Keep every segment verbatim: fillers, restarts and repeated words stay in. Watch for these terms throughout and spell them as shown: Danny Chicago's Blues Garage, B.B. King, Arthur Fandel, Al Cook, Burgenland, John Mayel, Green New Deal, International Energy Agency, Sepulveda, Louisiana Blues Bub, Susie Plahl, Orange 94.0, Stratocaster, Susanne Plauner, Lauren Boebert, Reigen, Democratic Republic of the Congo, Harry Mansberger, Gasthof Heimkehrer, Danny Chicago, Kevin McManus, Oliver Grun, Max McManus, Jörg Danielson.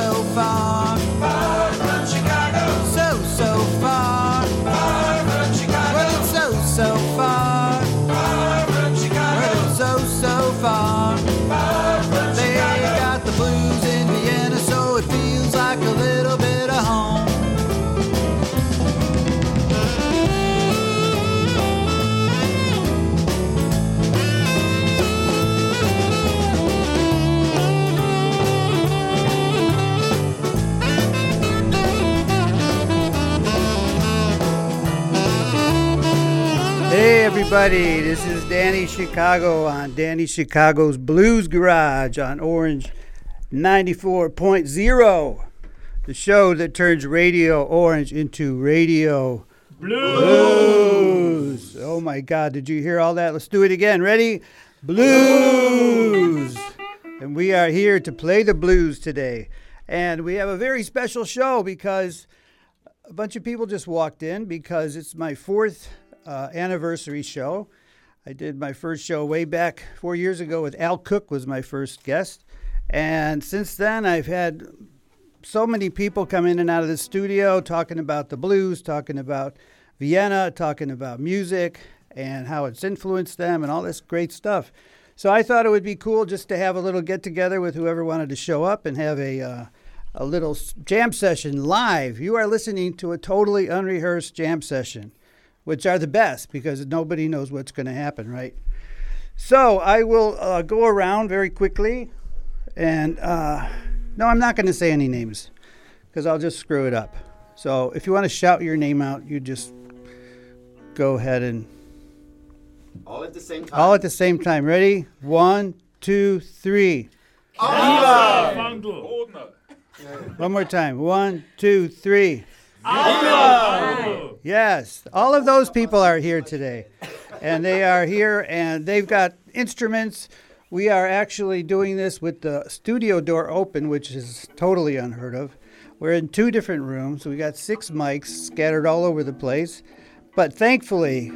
so far, far from Chicago. So, so far, far from Chicago. Well, it's so, so far, far from Chicago. Well, it's so, so far, far from they Chicago. They got the blues in Vienna, so it feels like a little bit of home. Hey everybody, this is Danny Chicago on Danny Chicago's Blues Garage on Orange ninety-four point oh, the show that turns Radio Orange into Radio Blues. Blues. Oh my God, did you hear all that? Let's do it again. Ready? Blues. And we are here to play the blues today. And we have a very special show because a bunch of people just walked in because it's my fourth Uh, anniversary show. I did my first show way back four years ago with Al Cook was my first guest, and since then I've had so many people come in and out of the studio talking about the blues, talking about Vienna, talking about music and how it's influenced them and all this great stuff. So I thought it would be cool just to have a little get together with whoever wanted to show up and have a uh, a little jam session live. You are listening to a totally unrehearsed jam session, which are the best because nobody knows what's going to happen, right? So I will uh, go around very quickly. And uh, no, I'm not going to say any names because I'll just screw it up. So if you want to shout your name out, you just go ahead and... All at the same time. All at the same time. Ready? One, two, three. Oliver Fandel. One more time. One, two, three. Oliver. Yes, all of those people are here today, and they are here, and they've got instruments. We are actually doing this with the studio door open, which is totally unheard of. We're in two different rooms. We got six mics scattered all over the place, but thankfully,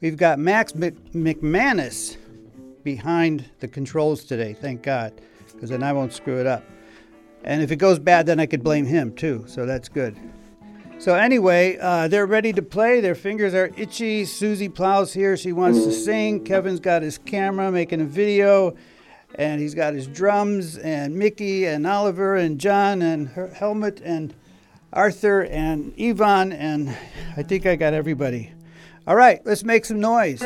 we've got Max McManus behind the controls today. Thank God, because then I won't screw it up. And if it goes bad, then I could blame him too. So that's good. So anyway, uh, they're ready to play. Their fingers are itchy. Susie Plahl's here. She wants to sing. Kevin's got his camera making a video. And he's got his drums. And Mickey and Oliver and John and Helmut and Arthur and Yvonne. And I think I got everybody. All right, let's make some noise.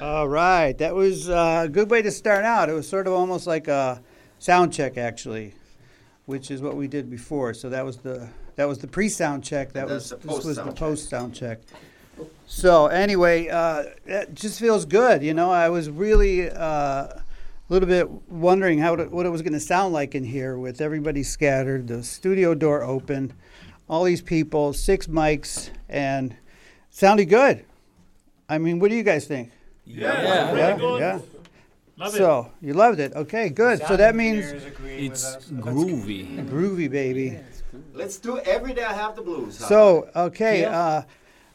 All right. That was a good way to start out. It was sort of almost like a sound check, actually, which is what we did before. So that was the that was the pre-sound check. That was this was the post-sound check. So anyway, uh, it just feels good. You know, I was really a uh, little bit wondering how to, what it was going to sound like in here with everybody scattered, the studio door open, all these people, six mics, and it sounded good. I mean, what do you guys think? Yeah, yeah, yeah. Really good. Yeah. Love so it. You loved it. Okay, good. So that means it's groovy. That's groovy, baby. Yeah, groovy. Let's do Every Day I Have the Blues. Huh? So, okay. Yeah. Uh,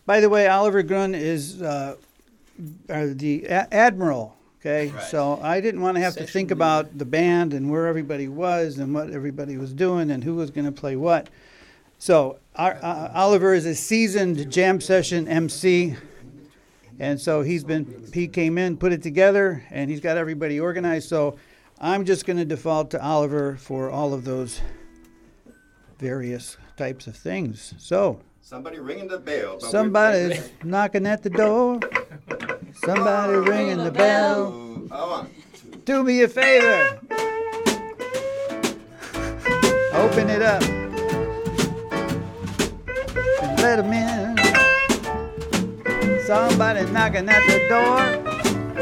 by the way, Oliver Grun is uh, uh, the a- admiral. Okay, right. So I didn't want to have Session to think about the band and where everybody was and what everybody was doing and who was going to play what. So our, uh, Oliver is a seasoned jam session M C. And so he's been, he came in, put it together, and he's got everybody organized. So I'm just going to default to Oliver for all of those various types of things. So somebody ringing the bell. Somebody's knocking at the door. Somebody oh, ringing the bell. bell. Oh. Do me a favor. Open it up. And let him in. Somebody knocking at the door. Yeah.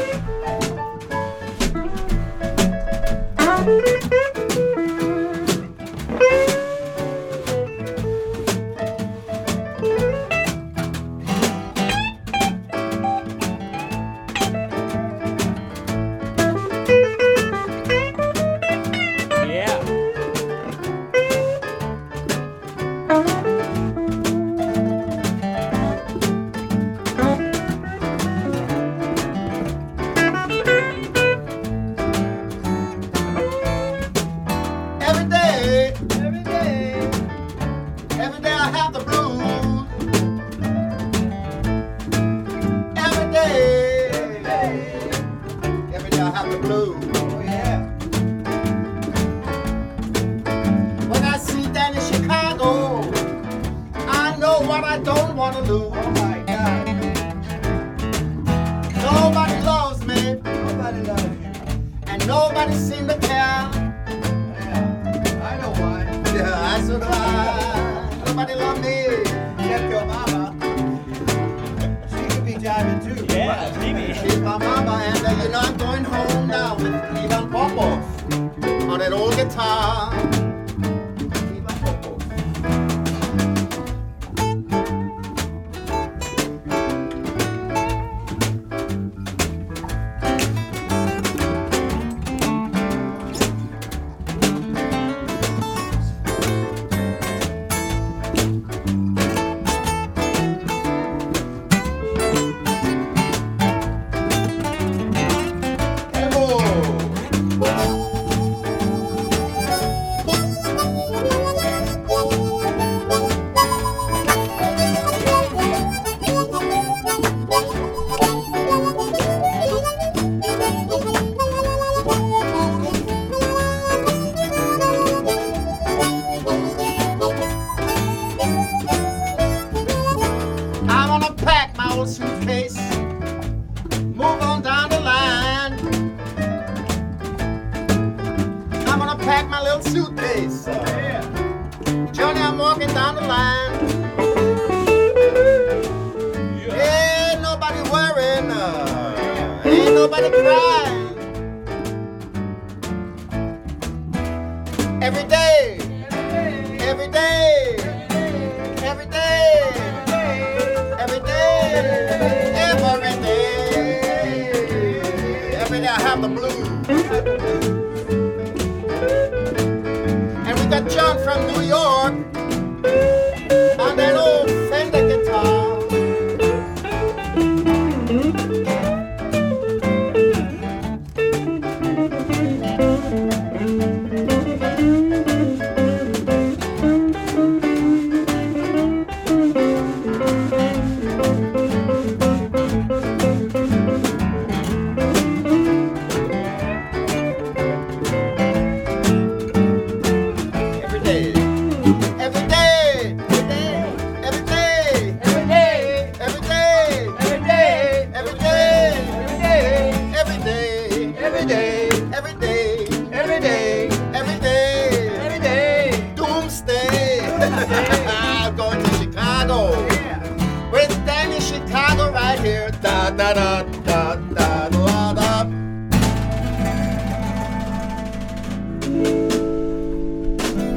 here, da da da da da da da.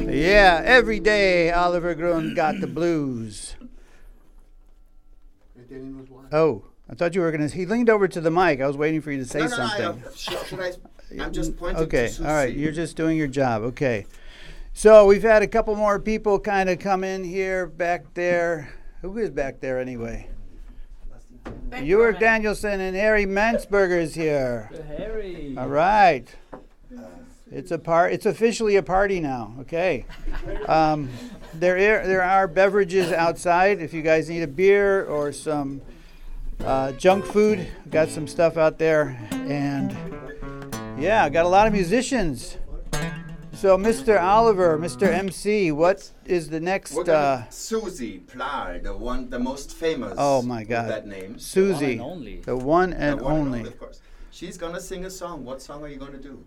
Yeah, every day Oliver Grun got the blues. Oh, I thought you were going to... He leaned over to the mic. I was waiting for you to say no, no, something. No, no, should, should I... I'm just pointing okay, to Susie. All right, you're just doing your job. Okay. So we've had a couple more people kind of come in here, back there. Who is back there anyway? Jörg Danielson and Harry Mansberger is here. Harry. All right. It's a par- It's officially a party now. Okay. Um, there, are, there are beverages outside. If you guys need a beer or some uh, junk food, we've got some stuff out there. And yeah, I got a lot of musicians. So, Mister Oliver, Mister M C, what is the next? What uh, Susie Plahl, the one, the most famous. Oh my God, that name. Susie, the one and only. The one and, the one only. and only. Of course, she's gonna sing a song. What song are you gonna do?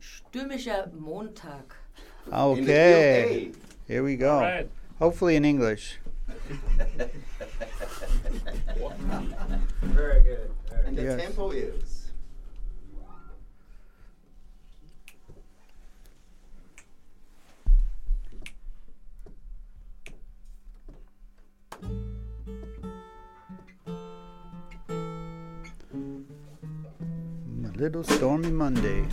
Stürmischer Montag. Okay. Here we go. Right. Hopefully in English. Very good. Very and the yes. tempo is. Little stormy Monday.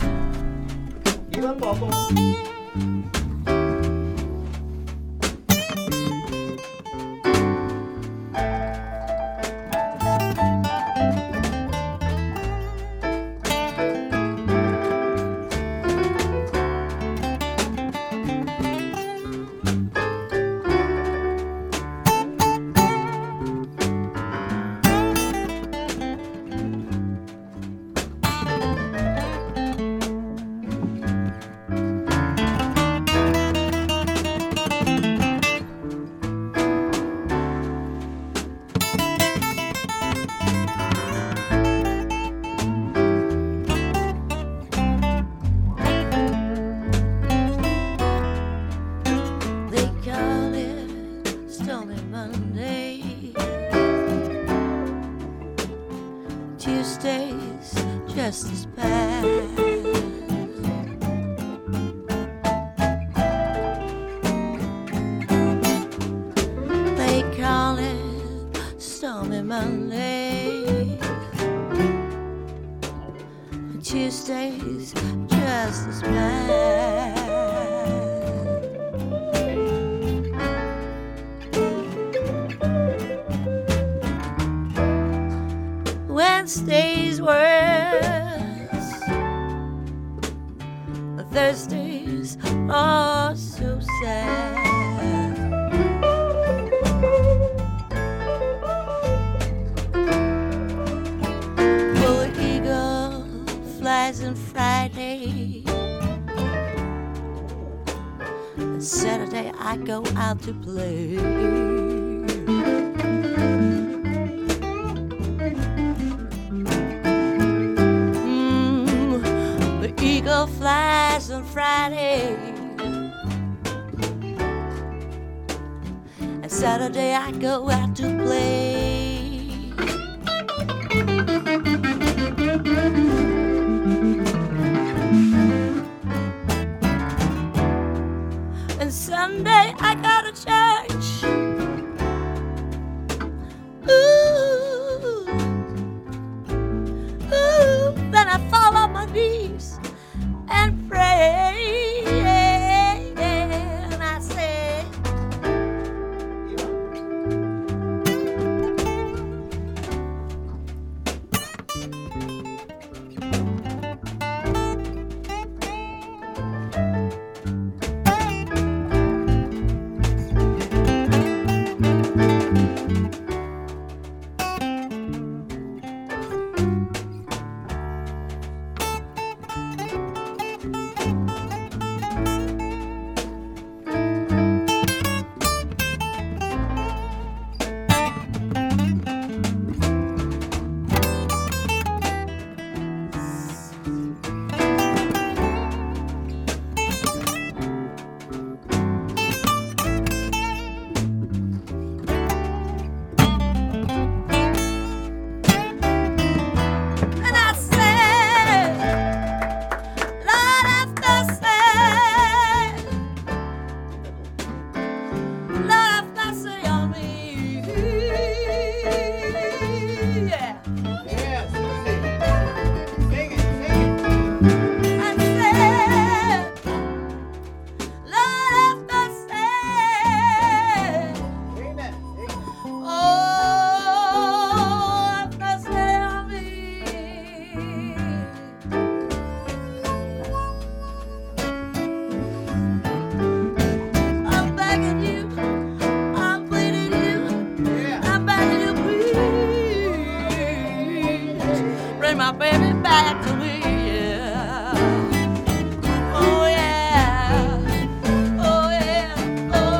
To play, mm, the eagle flies on Friday, and Saturday I go out to play. And Sunday I go church. Ooh, ooh, then I fall on my knees and pray, and I say, bring my baby back to me. Yeah. Oh yeah, oh yeah, oh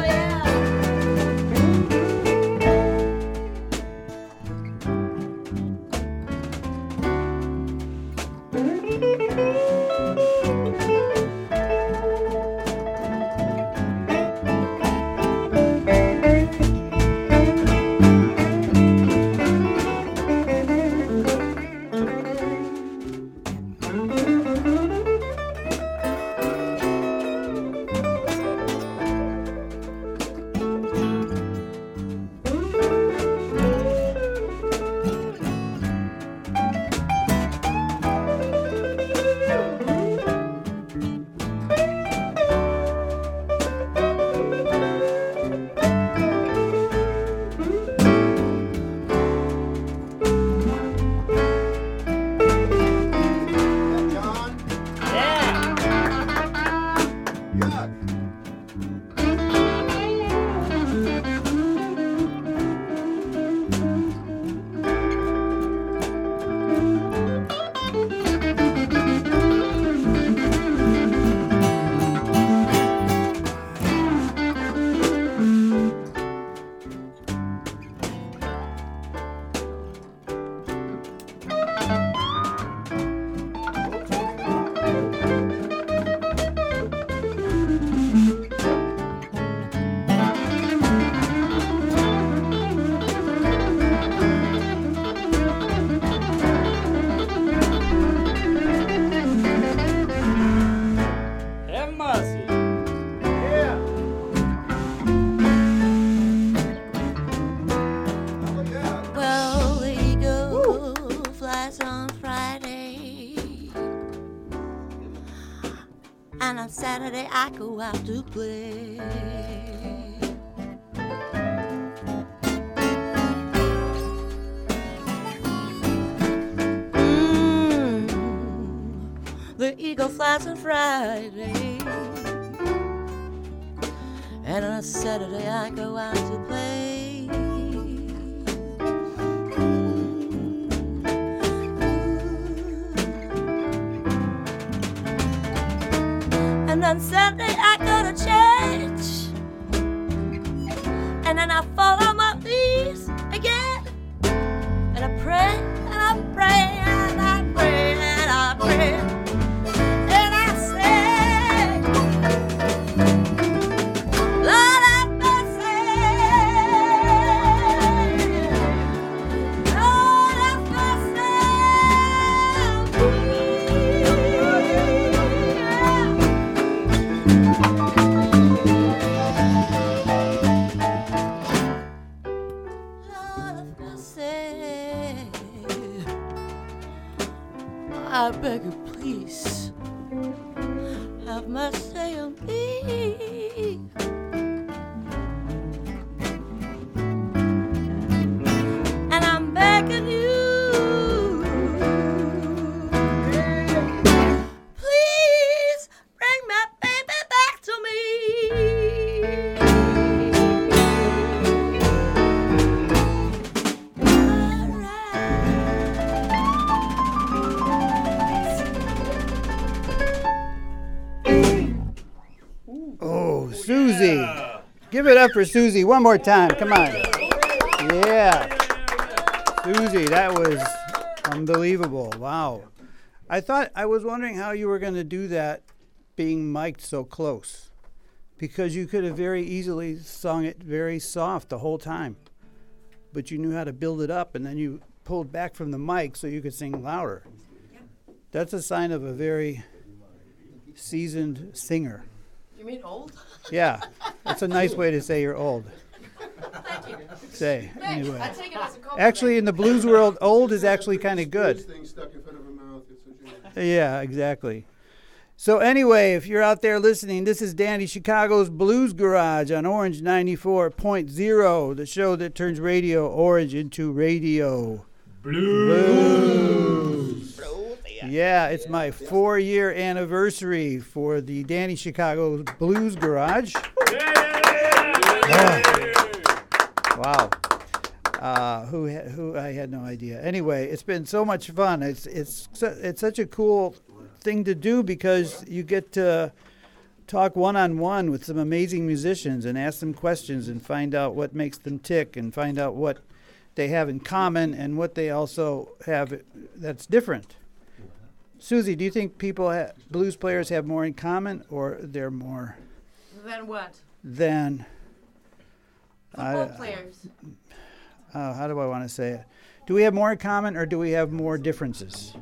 Saturday I go out to play. Mm, the eagle flies on Friday, and on Saturday I go out to play. On Sunday I go to church, and then I fall on my knees again, and I pray, and I pray, and I pray, and I pray, and I say, Lord have mercy, Lord have mercy on me. I beg you, please, have mercy on me. And I'm begging you, please bring my baby back to me. All right. Susie. Yeah. Give it up for Susie one more time. Come on. Yeah. Susie, that was unbelievable. Wow. I thought, I was wondering how you were going to do that being mic'd so close, because you could have very easily sung it very soft the whole time, but you knew how to build it up, and then you pulled back from the mic so you could sing louder. That's a sign of a very seasoned singer. You mean old? Yeah, that's a nice way to say you're old. Thank you. Say, thanks. Anyway. I take it as a compliment. Actually, in the blues world, old is actually kind of good. Yeah, exactly. So anyway, if you're out there listening, this is Danny Chicago's Blues Garage on Orange ninety-four point zero, the show that turns radio orange into radio blues. Blues. Yeah, it's my four-year anniversary for the Danny Chicago Blues Garage. Yeah. Yeah. Wow. uh, who who I had no idea. Anyway, it's been so much fun. It's it's it's such a cool thing to do because you get to talk one-on-one with some amazing musicians and ask them questions and find out what makes them tick and find out what they have in common and what they also have that's different. Susie, do you think people, ha- blues players, have more in common, or they're more? Than what? Than. Football uh, players. Uh, how do I want to say it? Do we have more in common, or do we have more differences?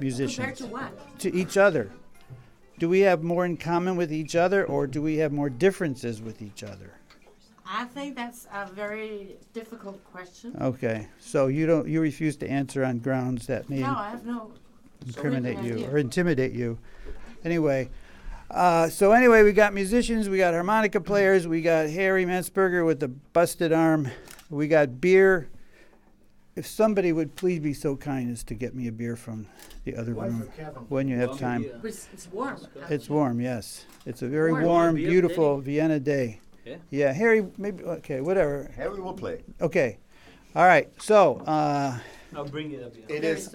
Musicians. Compared to what? To each other. Do we have more in common with each other, or do we have more differences with each other? I think that's a very difficult question. Okay, so you don't you refuse to answer on grounds that may. No, I have no. Incriminate you or intimidate you. Anyway, uh, so anyway, we got musicians, we got harmonica players, we got Harry Mansberger with the busted arm, we got beer. If somebody would please be so kind as to get me a beer from the other room when you have time. It's warm. It's warm, yes. It's a very warm, beautiful Vienna day. Yeah, Harry, maybe, okay, whatever. Harry will play. Okay. All right, so... Uh, I'll bring it up. Yeah. It is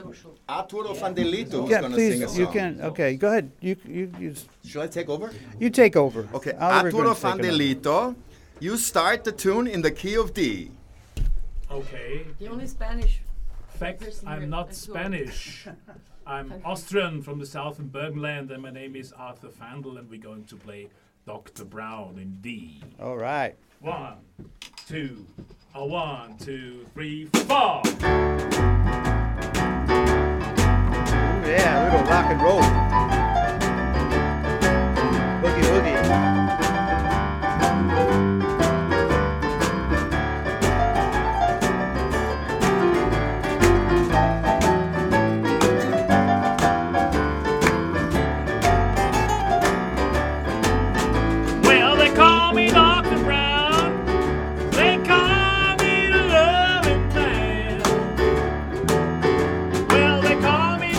Arturo yeah. Fandelito yeah, who's going to sing a song. You can, okay, go ahead. You, you, you. Should I take over? You take over. Okay, Oliver Arturo Fandelito, you start the tune in the key of D. Okay. The only Spanish. Fact, I'm not Spanish. I'm Austrian from the south in Burgenland, and my name is Arthur Fandel, and we're going to play Doctor Brown in D. All right. One, two. A one, two, three, four. Ooh, yeah, little rock and roll. Boogie, boogie. Well, they call me Doctor Brown. They call. Whoa!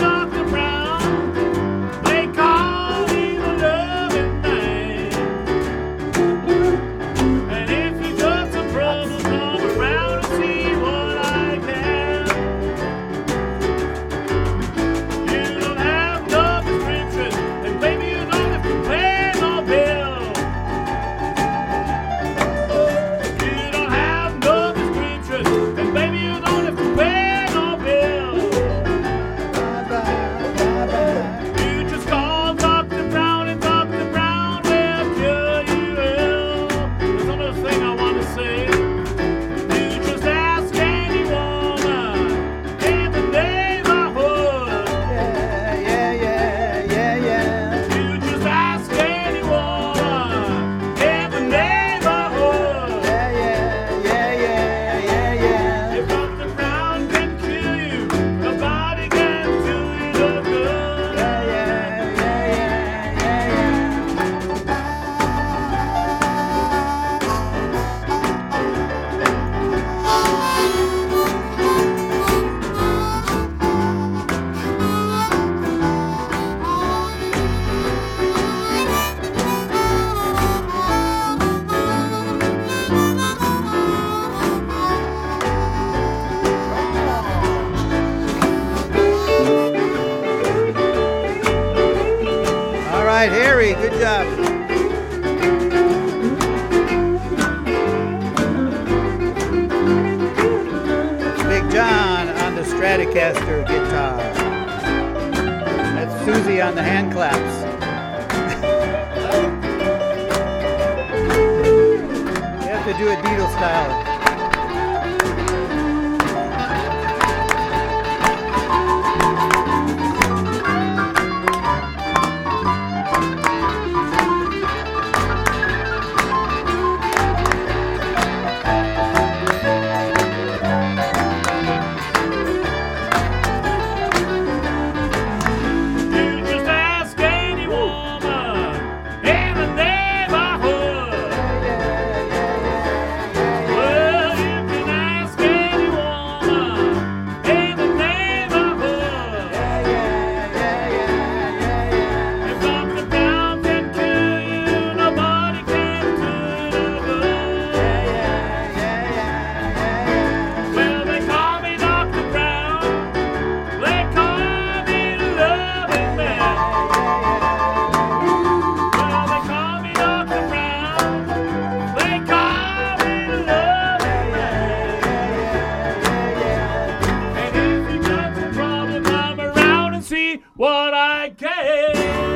me what I can.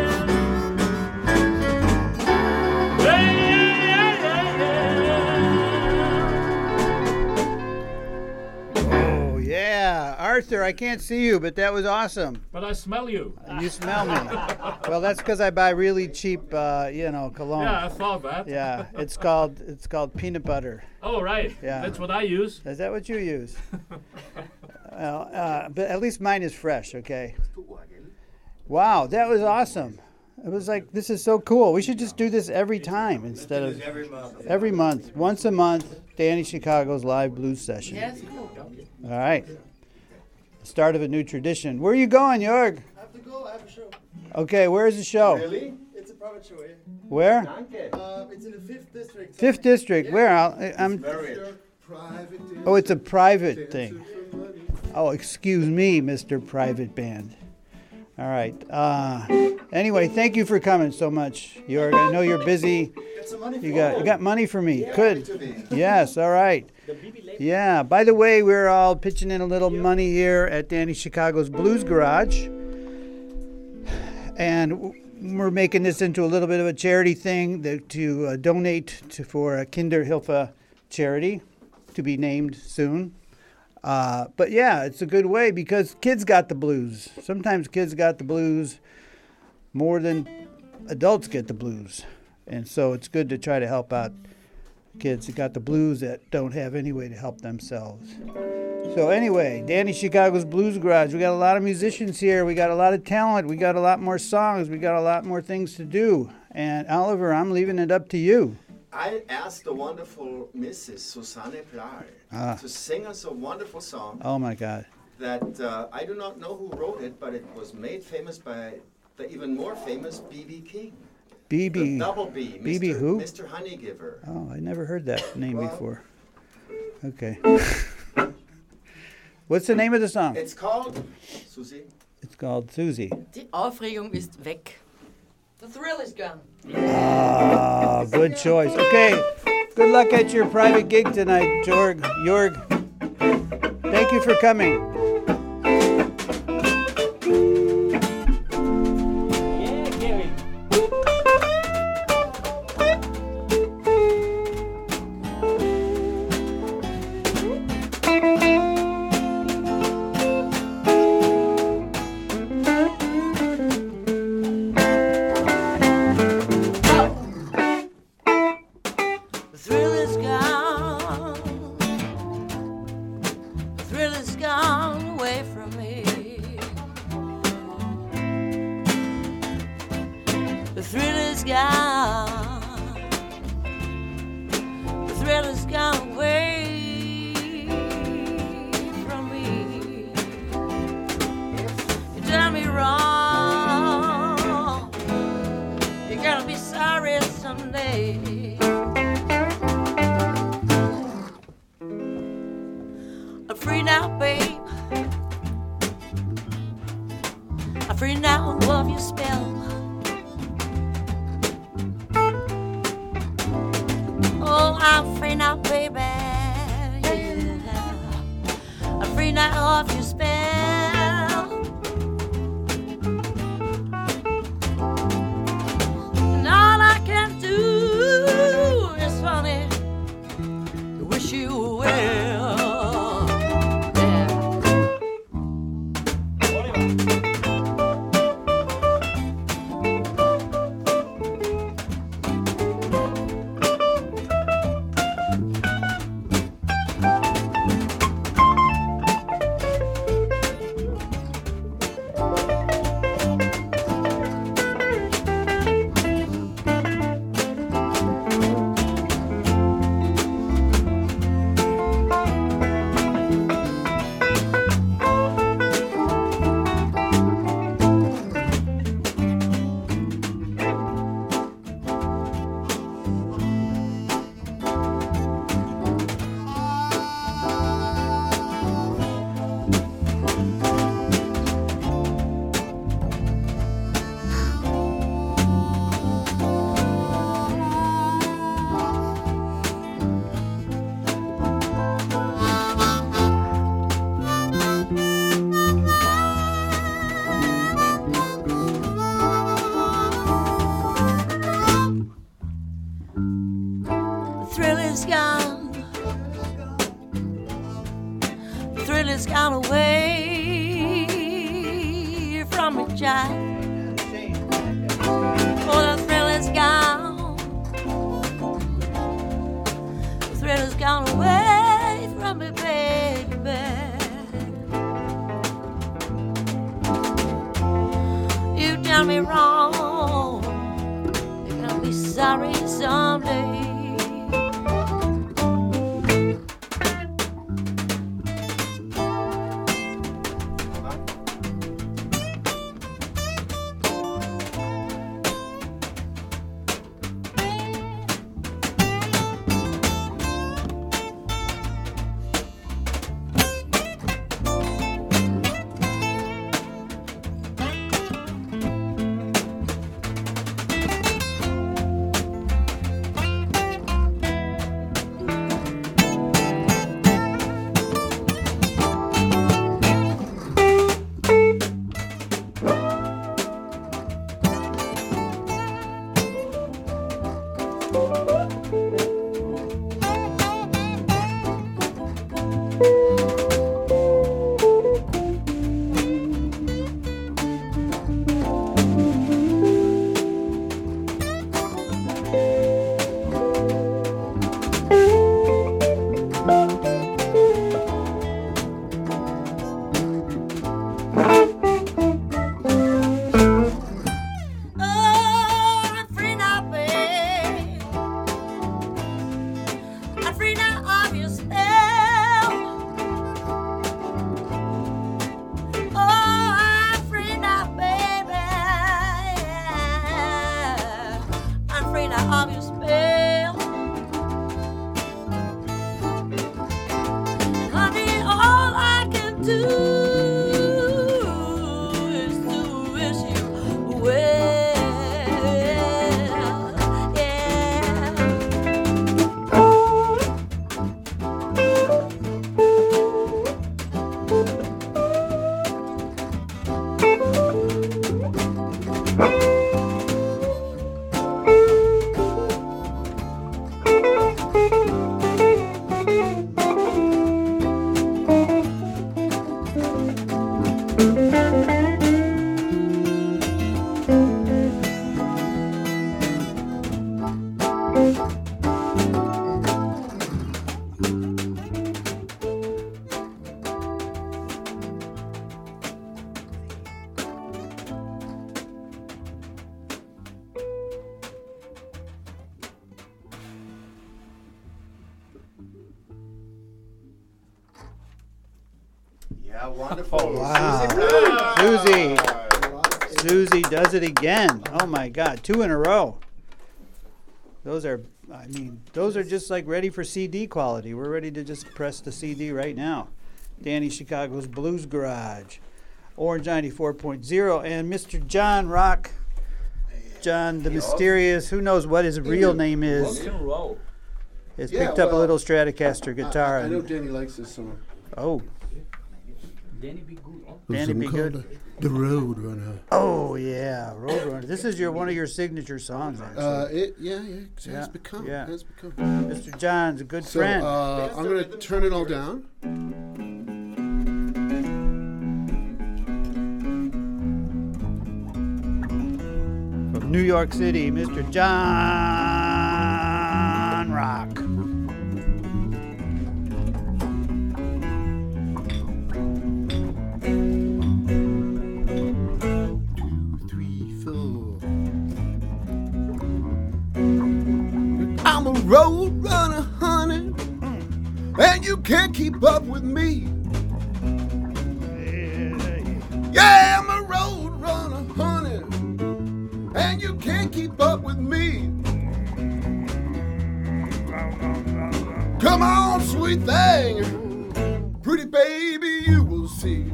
Hey. Yeah, Arthur, I can't see you, but that was awesome. But I smell you. You smell me. Well, that's because I buy really cheap, uh, you know, cologne. Yeah, I saw that. Yeah, it's called it's called peanut butter. Oh, right. Yeah. That's what I use. Is that what you use? Well, uh, but at least mine is fresh, okay? Wow, that was awesome. It was like, this is so cool. We should just do this every time instead of every month. Every month, once a month, Danny Chicago's live blues session. Yes, cool. All right. Start of a new tradition. Where are you going, Jörg? I have to go. I have a show. Okay, where is the show? Really? It's a private show. Yeah. Where? Uh, it's in the fifth district. Fifth district. Yeah. Where? I'll, I'm. Private. Oh, it's a private thing. Oh, excuse me, Mister Private Band. All right. Uh, anyway, thank you for coming so much, Jörg. I know you're busy. Got some money for you got, you got money for me. Yeah, good. Yes. All right. Yeah. By the way, we're all pitching in a little yep. money here at Danny Chicago's Blues Garage, and we're making this into a little bit of a charity thing that, to uh, donate to, for a Kinderhilfe charity to be named soon. Uh, but yeah, it's a good way because kids got the blues. Sometimes kids got the blues more than adults get the blues. And so it's good to try to help out kids that got the blues that don't have any way to help themselves. So anyway, Danny Chicago's Blues Garage. We got a lot of musicians here. We got a lot of talent. We got a lot more songs. We got a lot more things to do. And Oliver, I'm leaving it up to you. I asked the wonderful Missus Susanne Plahl ah. to sing us a wonderful song. Oh my God! That uh, I do not know who wrote it, but it was made famous by the even more famous B B. King. B B. Double B. B B who? Mister Honeygiver. Oh, I never heard that name well, before. Okay. What's the name of the song? It's called Susie. It's called Susie. Die Aufregung ist weg. The thrill is gone. Ah, good choice. Okay, good luck at your private gig tonight, Jörg. Jörg, thank you for coming. Yeah, Gary. away from a child. Oh, the thrill is gone. The thrill is gone away from me, baby. You done me wrong. You're gonna be sorry someday. Wonderful. Wow. Susie. Wow. Susie. Susie does it again. Oh my God. Two in a row. Those are, I mean, those are just like ready for C D quality. We're ready to just press the C D right now. Danny Chicago's Blues Garage, Orange ninety-four point oh, and Mister John Rock. John the Mysterious, who knows what his real name is, has picked up a little Stratocaster guitar. I, I, I know Danny likes this song. Oh. Danny Be Good. Danny Be Good. The Roadrunner. Oh yeah, Roadrunner. This is your one of your signature songs, actually. Uh, it yeah yeah it has yeah, become yeah. It has become. Mister John's a good so, friend. Uh, I'm gonna turn it all down. From New York City, Mister John Rock. I'm a road runner, honey, and you can't keep up with me. Yeah, yeah, I'm a road runner, honey, and you can't keep up with me. Come on, sweet thing, pretty baby, you will see.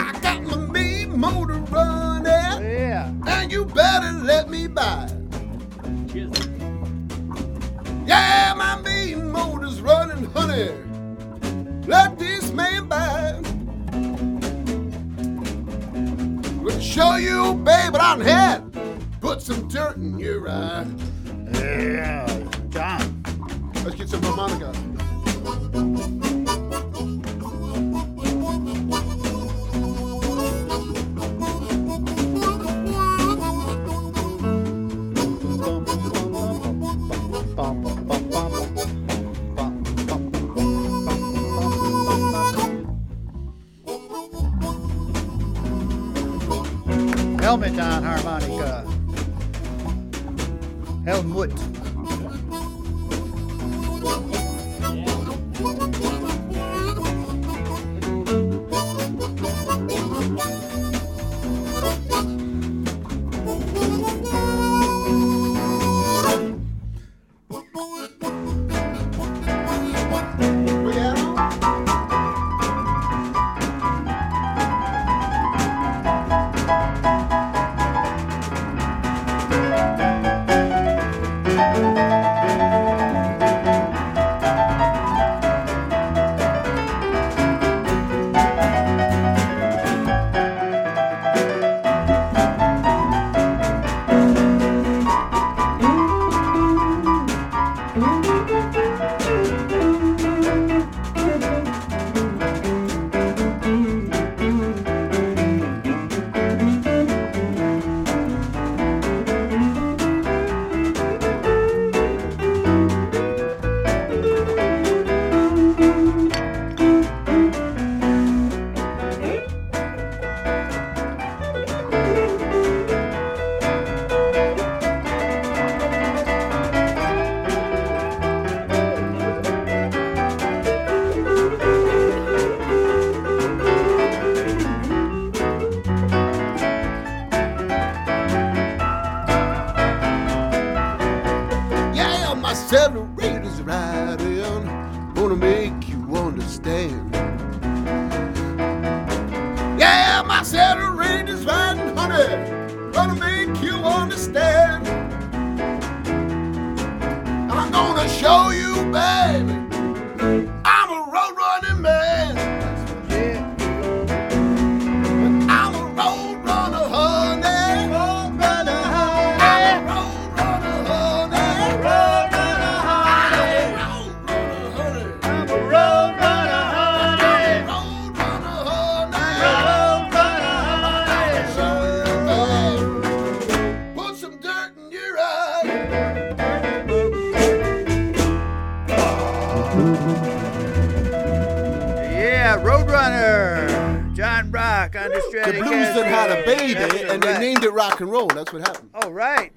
I got my mean motor running, yeah, and you better let me by. Yeah, my mean motor's running, honey. Let this man by. We'll show you, babe, what I'm here. Put some dirt in your eye. Yeah, John. Let's get some harmonica. Helmutdown harmonica. Helmut.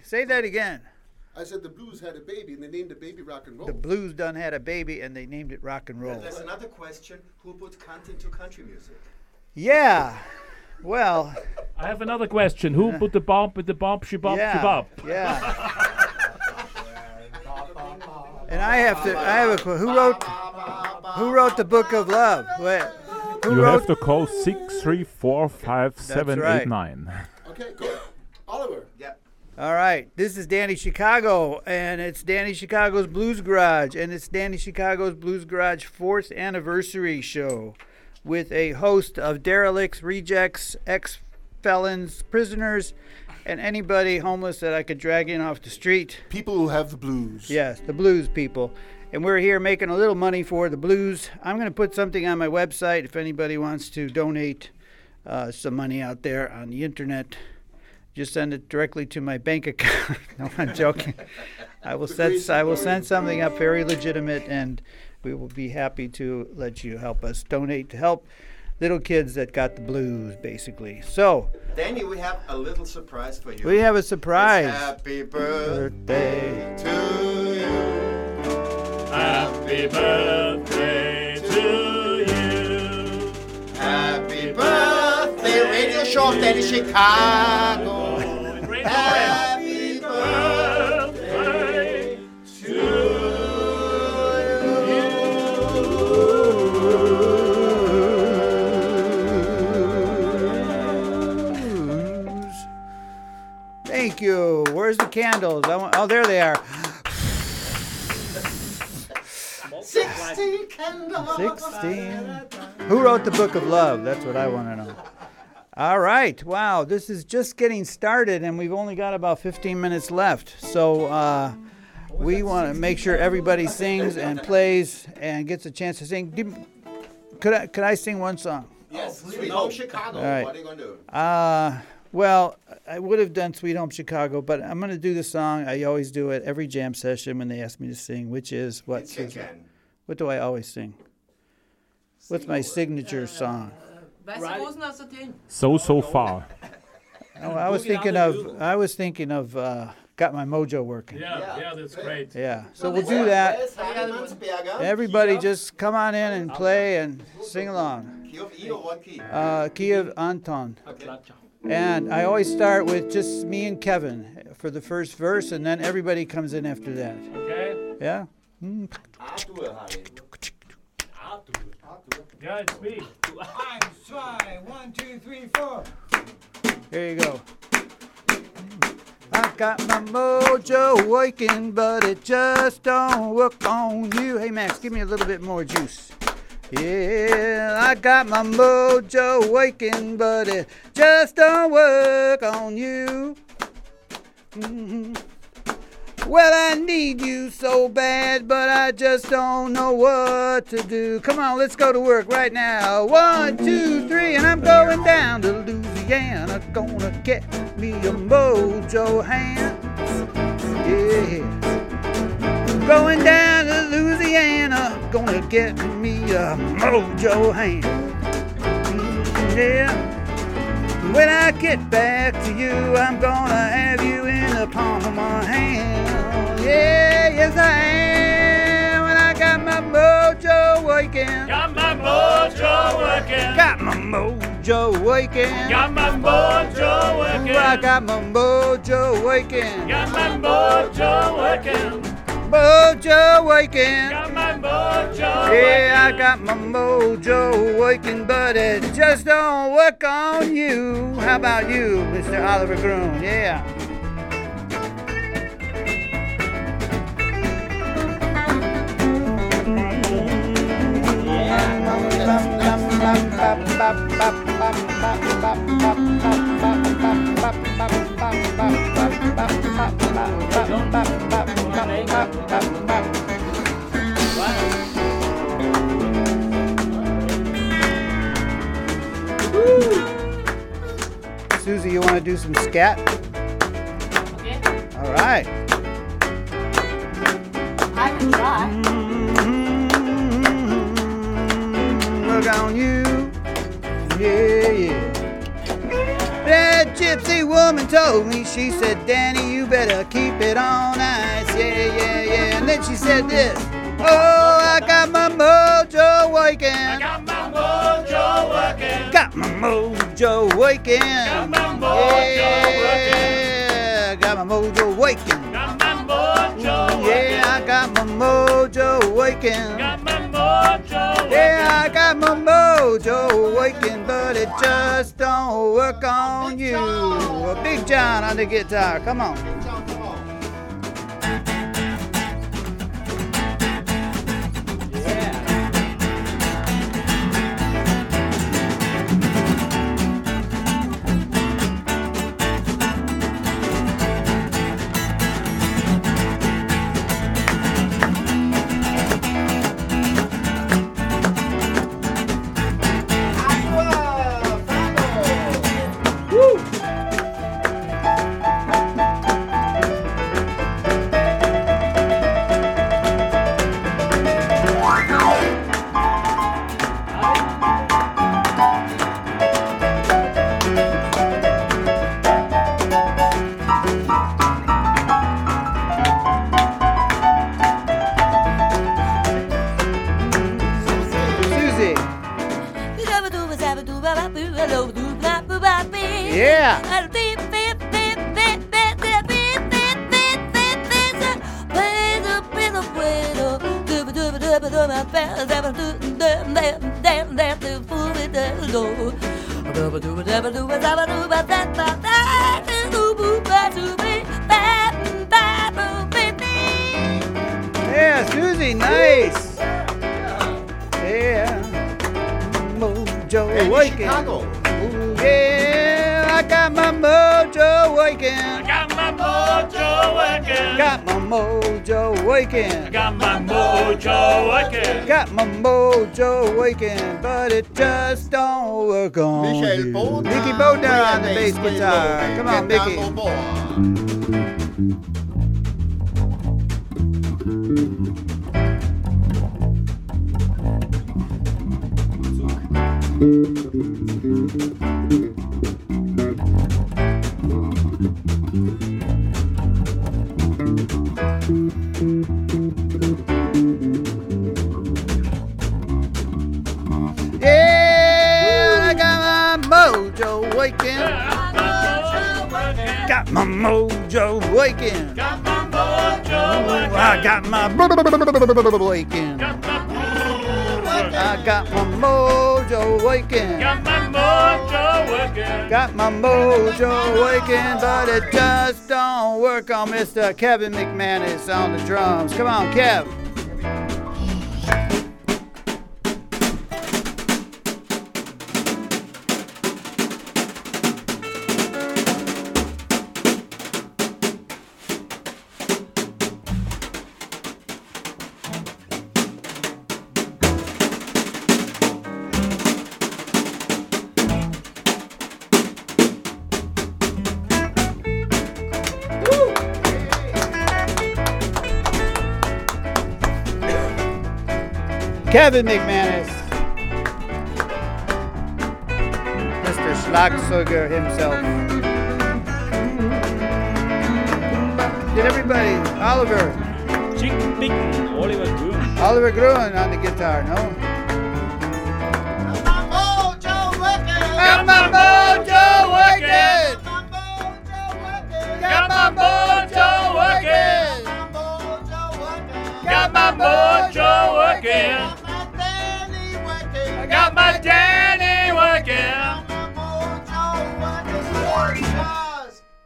Say that again. I said the blues had a baby, and they named the baby rock and roll. The blues done had a baby, and they named it rock and roll. And there's another question. Who put country to country music? Yeah. Well. I have another question. Who put the bomb with the bomb, she-bop, she-bop? Yeah. And I have to, I have a question. Who wrote, who wrote the Book of Love? Wait, who you wrote? Have to call six three four five seven eight nine. Okay, cool. Oliver. Yeah. All right, this is Danny Chicago, and it's Danny Chicago's Blues Garage, and it's Danny Chicago's Blues Garage fourth anniversary show with a host of derelicts, rejects, ex-felons, prisoners, and anybody homeless that I could drag in off the street. People who have the blues. Yes, the blues people. And we're here making a little money for the blues. I'm going to put something on my website if anybody wants to donate uh, some money out there on the internet. Just send it directly to my bank account. No, I'm joking. I will send I will send something up very legitimate, and we will be happy to let you help us donate to help little kids that got the blues, basically. So, Danny, we have a little surprise for you. We have a surprise. It's happy birthday to you. Happy birthday to you. Happy birthday, Radio Show of Danny Chicago. Happy birthday to you. Thank you. Where's the candles? I want, oh, there they are. Sixteen candles. Sixteen. Who wrote the Book of Love? That's what I want to know. All right, wow, this is just getting started, and we've only got about fifteen minutes left. So uh, we want to make sure everybody sings and plays and gets a chance to sing. Did, could I could I sing one song? Yes, oh, Sweet Home Chicago. All right. What are you going to do? Uh, well, I would have done Sweet Home Chicago, but I'm going to do the song I always do at every jam session when they ask me to sing, which is what? Chicken. What do I always sing? What's my signature song? So, so far. Oh, I was thinking of, I was thinking of, uh, got my mojo working. Yeah, yeah, yeah, that's great. Yeah, so we'll do that. Everybody just come on in and play and sing along. Uh, key of Anton. And I always start with just me and Kevin for the first verse, and then everybody comes in after that. Okay. Yeah? Mm. Yeah, it's me. One, two, one, two, three, four. Here you go. I got my mojo working, but it just don't work on you. Hey, Max, give me a little bit more juice. Yeah, I got my mojo working, but it just don't work on you. Mm-hmm. Well, I need you so bad, but I just don't know what to do. Come on, let's go to work right now. One, two, three, and I'm going down to Louisiana. Gonna get me a mojo hand. Yeah. Going down to Louisiana. Gonna get me a mojo hand. Yeah. When I get back to you, I'm gonna have you in the palm of my hand. Yeah, yes I am, and I got my mojo working. Got my mojo working. Got my mojo working. Got my mojo working. I got my mojo working. Got my mojo working. Mojo working. Got my mojo working. Yeah, I got my mojo working, but it just don't work on you. How about you, Mister Oliver Grun? Yeah. Susie, you want to do some scat? Okay. All right. I can try. On you, yeah, yeah. That gypsy woman told me, she said, Danny, you better keep it on ice, yeah, yeah, yeah. And then she said this, oh, I got my mojo working. I got my mojo working. Got my mojo working. Got my mojo working. Yeah, got my mojo working. Got my mojo working. Yeah, I got my mojo working. Got my mojo. Yeah, I got my mojo working, but it just don't work on you. A Big John on the guitar, come on. Big John, come on. Guitar. Come on, Mickey. waking. Got my mojo waking. Got my mojo waking. I got my waking. I got my mojo waking. Got my mojo waking. Got my mojo waking, but it just don't work on Mister Kevin McManus on the drums. Come on, Kev. Kevin McManus, Mister Schlagzeuger himself. Did everybody, Oliver, Chick Pick, Oliver Grun, Oliver Grun on the guitar, no? Got my mojo working, got my mojo working, got my mojo working, got my mojo working. Got my Danny working.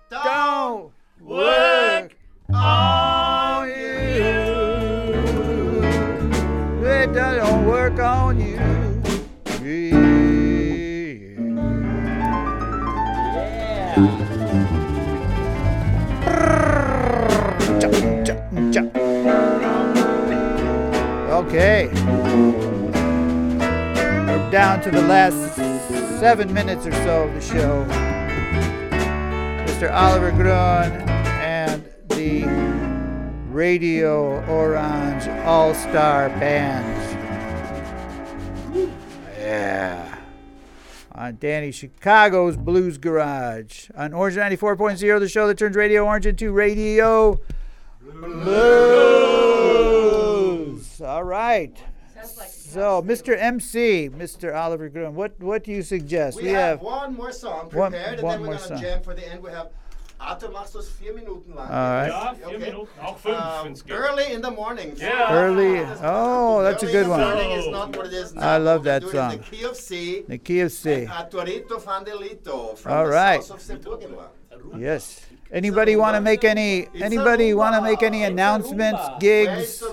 Don't work on you. It don't work on you. Yeah. Okay. Down to the last seven minutes or so of the show. Mister Oliver Grun and the Radio Orange All-Star Band. Yeah. On Danny Chicago's Blues Garage. On Orange ninety-four point zero, the show that turns Radio Orange into Radio Blues. All right. So, Mister M C, Mister Oliver Grun, what, what do you suggest? We, we have, have one more song prepared, one, one and then we're going to jam for the end. We have, Arthur, machst du's vier Minuten lang. All right. Ja, vier okay. Minuten, auch fünf, um, wenn's geht. Early in the morning. Yeah. Early, oh, that's early a good one. Early in the morning is not what it is now. I love that song. The key of C. The key of C. Arturito Fandelito from all the right. South of Sepulveda. Yes. Anybody want to make any? Anybody want to make any announcements? Gigs?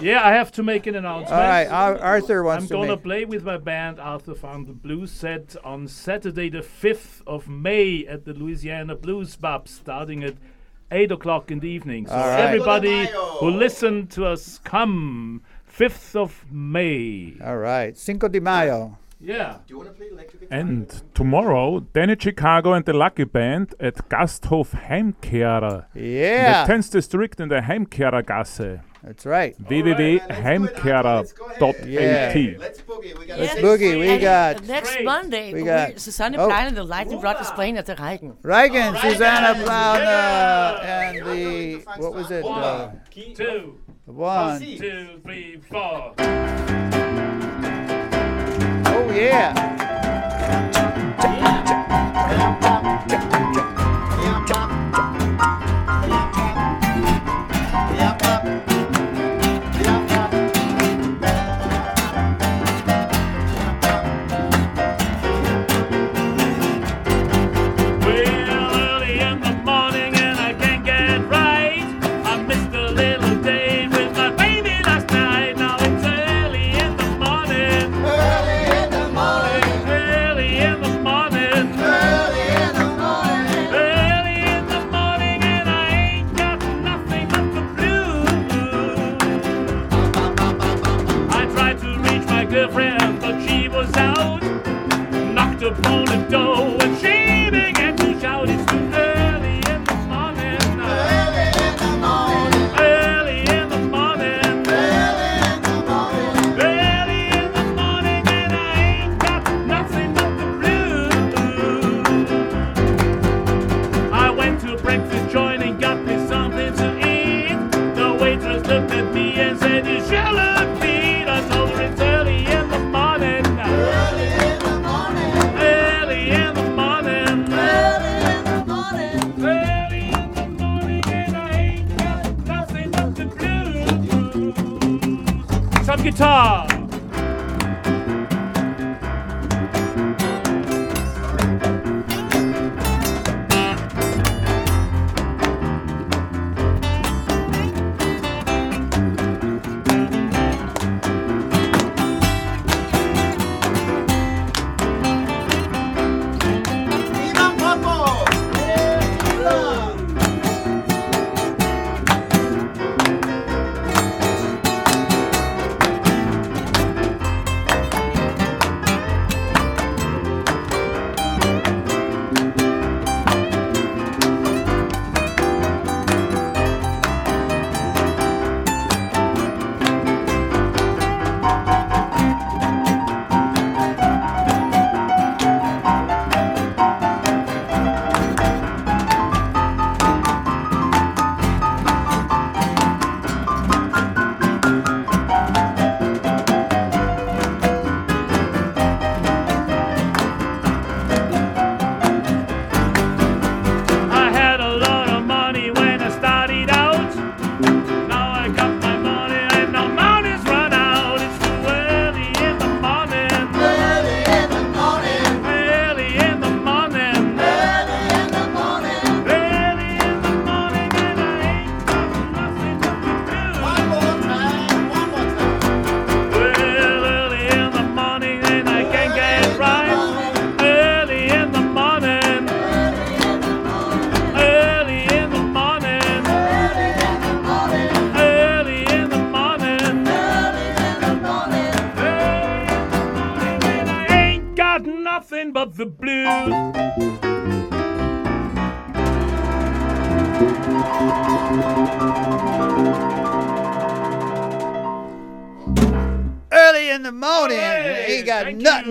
Yeah, I have to make an announcement. All right, Ar- Arthur wants I'm to. I'm gonna make. play with my band Arthur Fandel Blues Set on Saturday, the fifth of May, at the Louisiana Blues Bub, starting at eight o'clock in the evening. So right. Everybody who listened to us, come fifth of May. All right, Cinco de Mayo. Yeah. Do you want to play electric guitar? And tomorrow, Danny Chicago and the Lucky Band at Gasthof Heimkehrer. Yeah. In the tenth District in the Heimkehrer Gasse. That's right. w w w dot heimkehrer dot a t Yeah. Let's boogie. We got yes. Let's boogie. We got and next straight. Monday. We got Susanne Plauner and the Lightning Rod is playing at the Reigen. Reigen, right. Susanne Plauner yeah. and the what was it? One, uh, two, one, two, three, four. Oh yeah. Well, early in the morning and I can't get right. I missed a little date with my baby last night. Now it's early in the morning. Early. All right. Utah.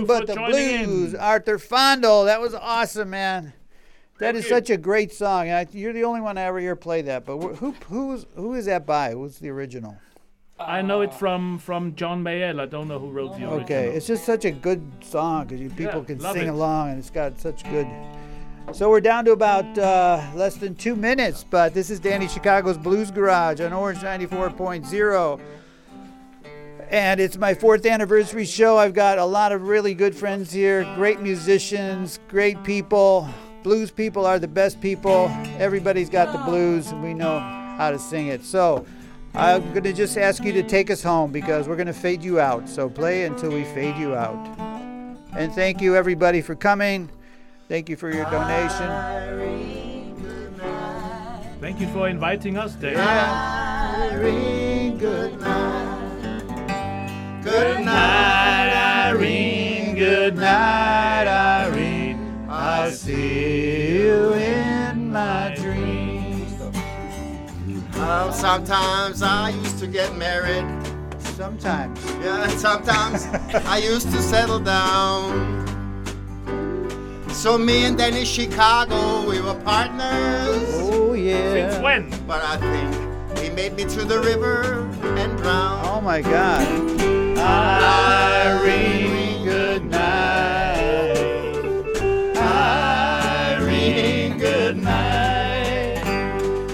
But the blues, in. Arthur Fandel. That was awesome, man. That Thank is you. Such a great song. I, you're the only one I ever hear play that. But who who's who is that by? Who's the original? I know it from from John Mayel. I don't know who wrote the original. Okay, it's just such a good song because people yeah, can sing it. Along, and it's got such good. So we're down to about uh, less than two minutes. But this is Danny Chicago's Blues Garage on Orange ninety-four point oh. And it's my fourth anniversary show. I've got a lot of really good friends here, great musicians, great people. Blues people are the best people. Everybody's got the blues, and we know how to sing it. So I'm going to just ask you to take us home because we're going to fade you out. So play until we fade you out. And thank you, everybody, for coming. Thank you for your donation. Thank you for inviting us, Dave. Yeah. Good night, Irene, good night, Irene, I see you in my dreams. Um, sometimes I used to get married. Sometimes. Yeah, sometimes I used to settle down. So me and Danny Chicago, we were partners. Oh, yeah. Since when? But I think he made me to the river and drown. Oh, my God. Irene, good night. Irene, good night.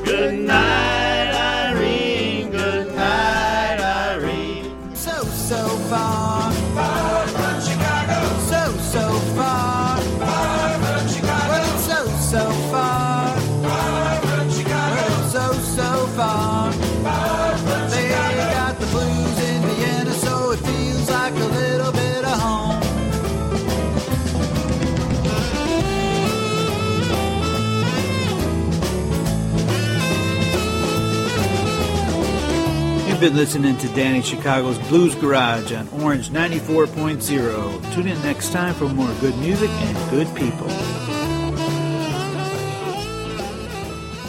Good night, Irene, good night, Irene. So, so far, far from Chicago. So, so far, far from Chicago. Well, so, so far, far from Chicago. Well, so, so far, far from Chicago. They got the blues in Vienna, so it feels like a little bit of home. You've been listening to Danny Chicago's Blues Garage on Orange ninety-four point oh. Tune in next time for more good music and good people.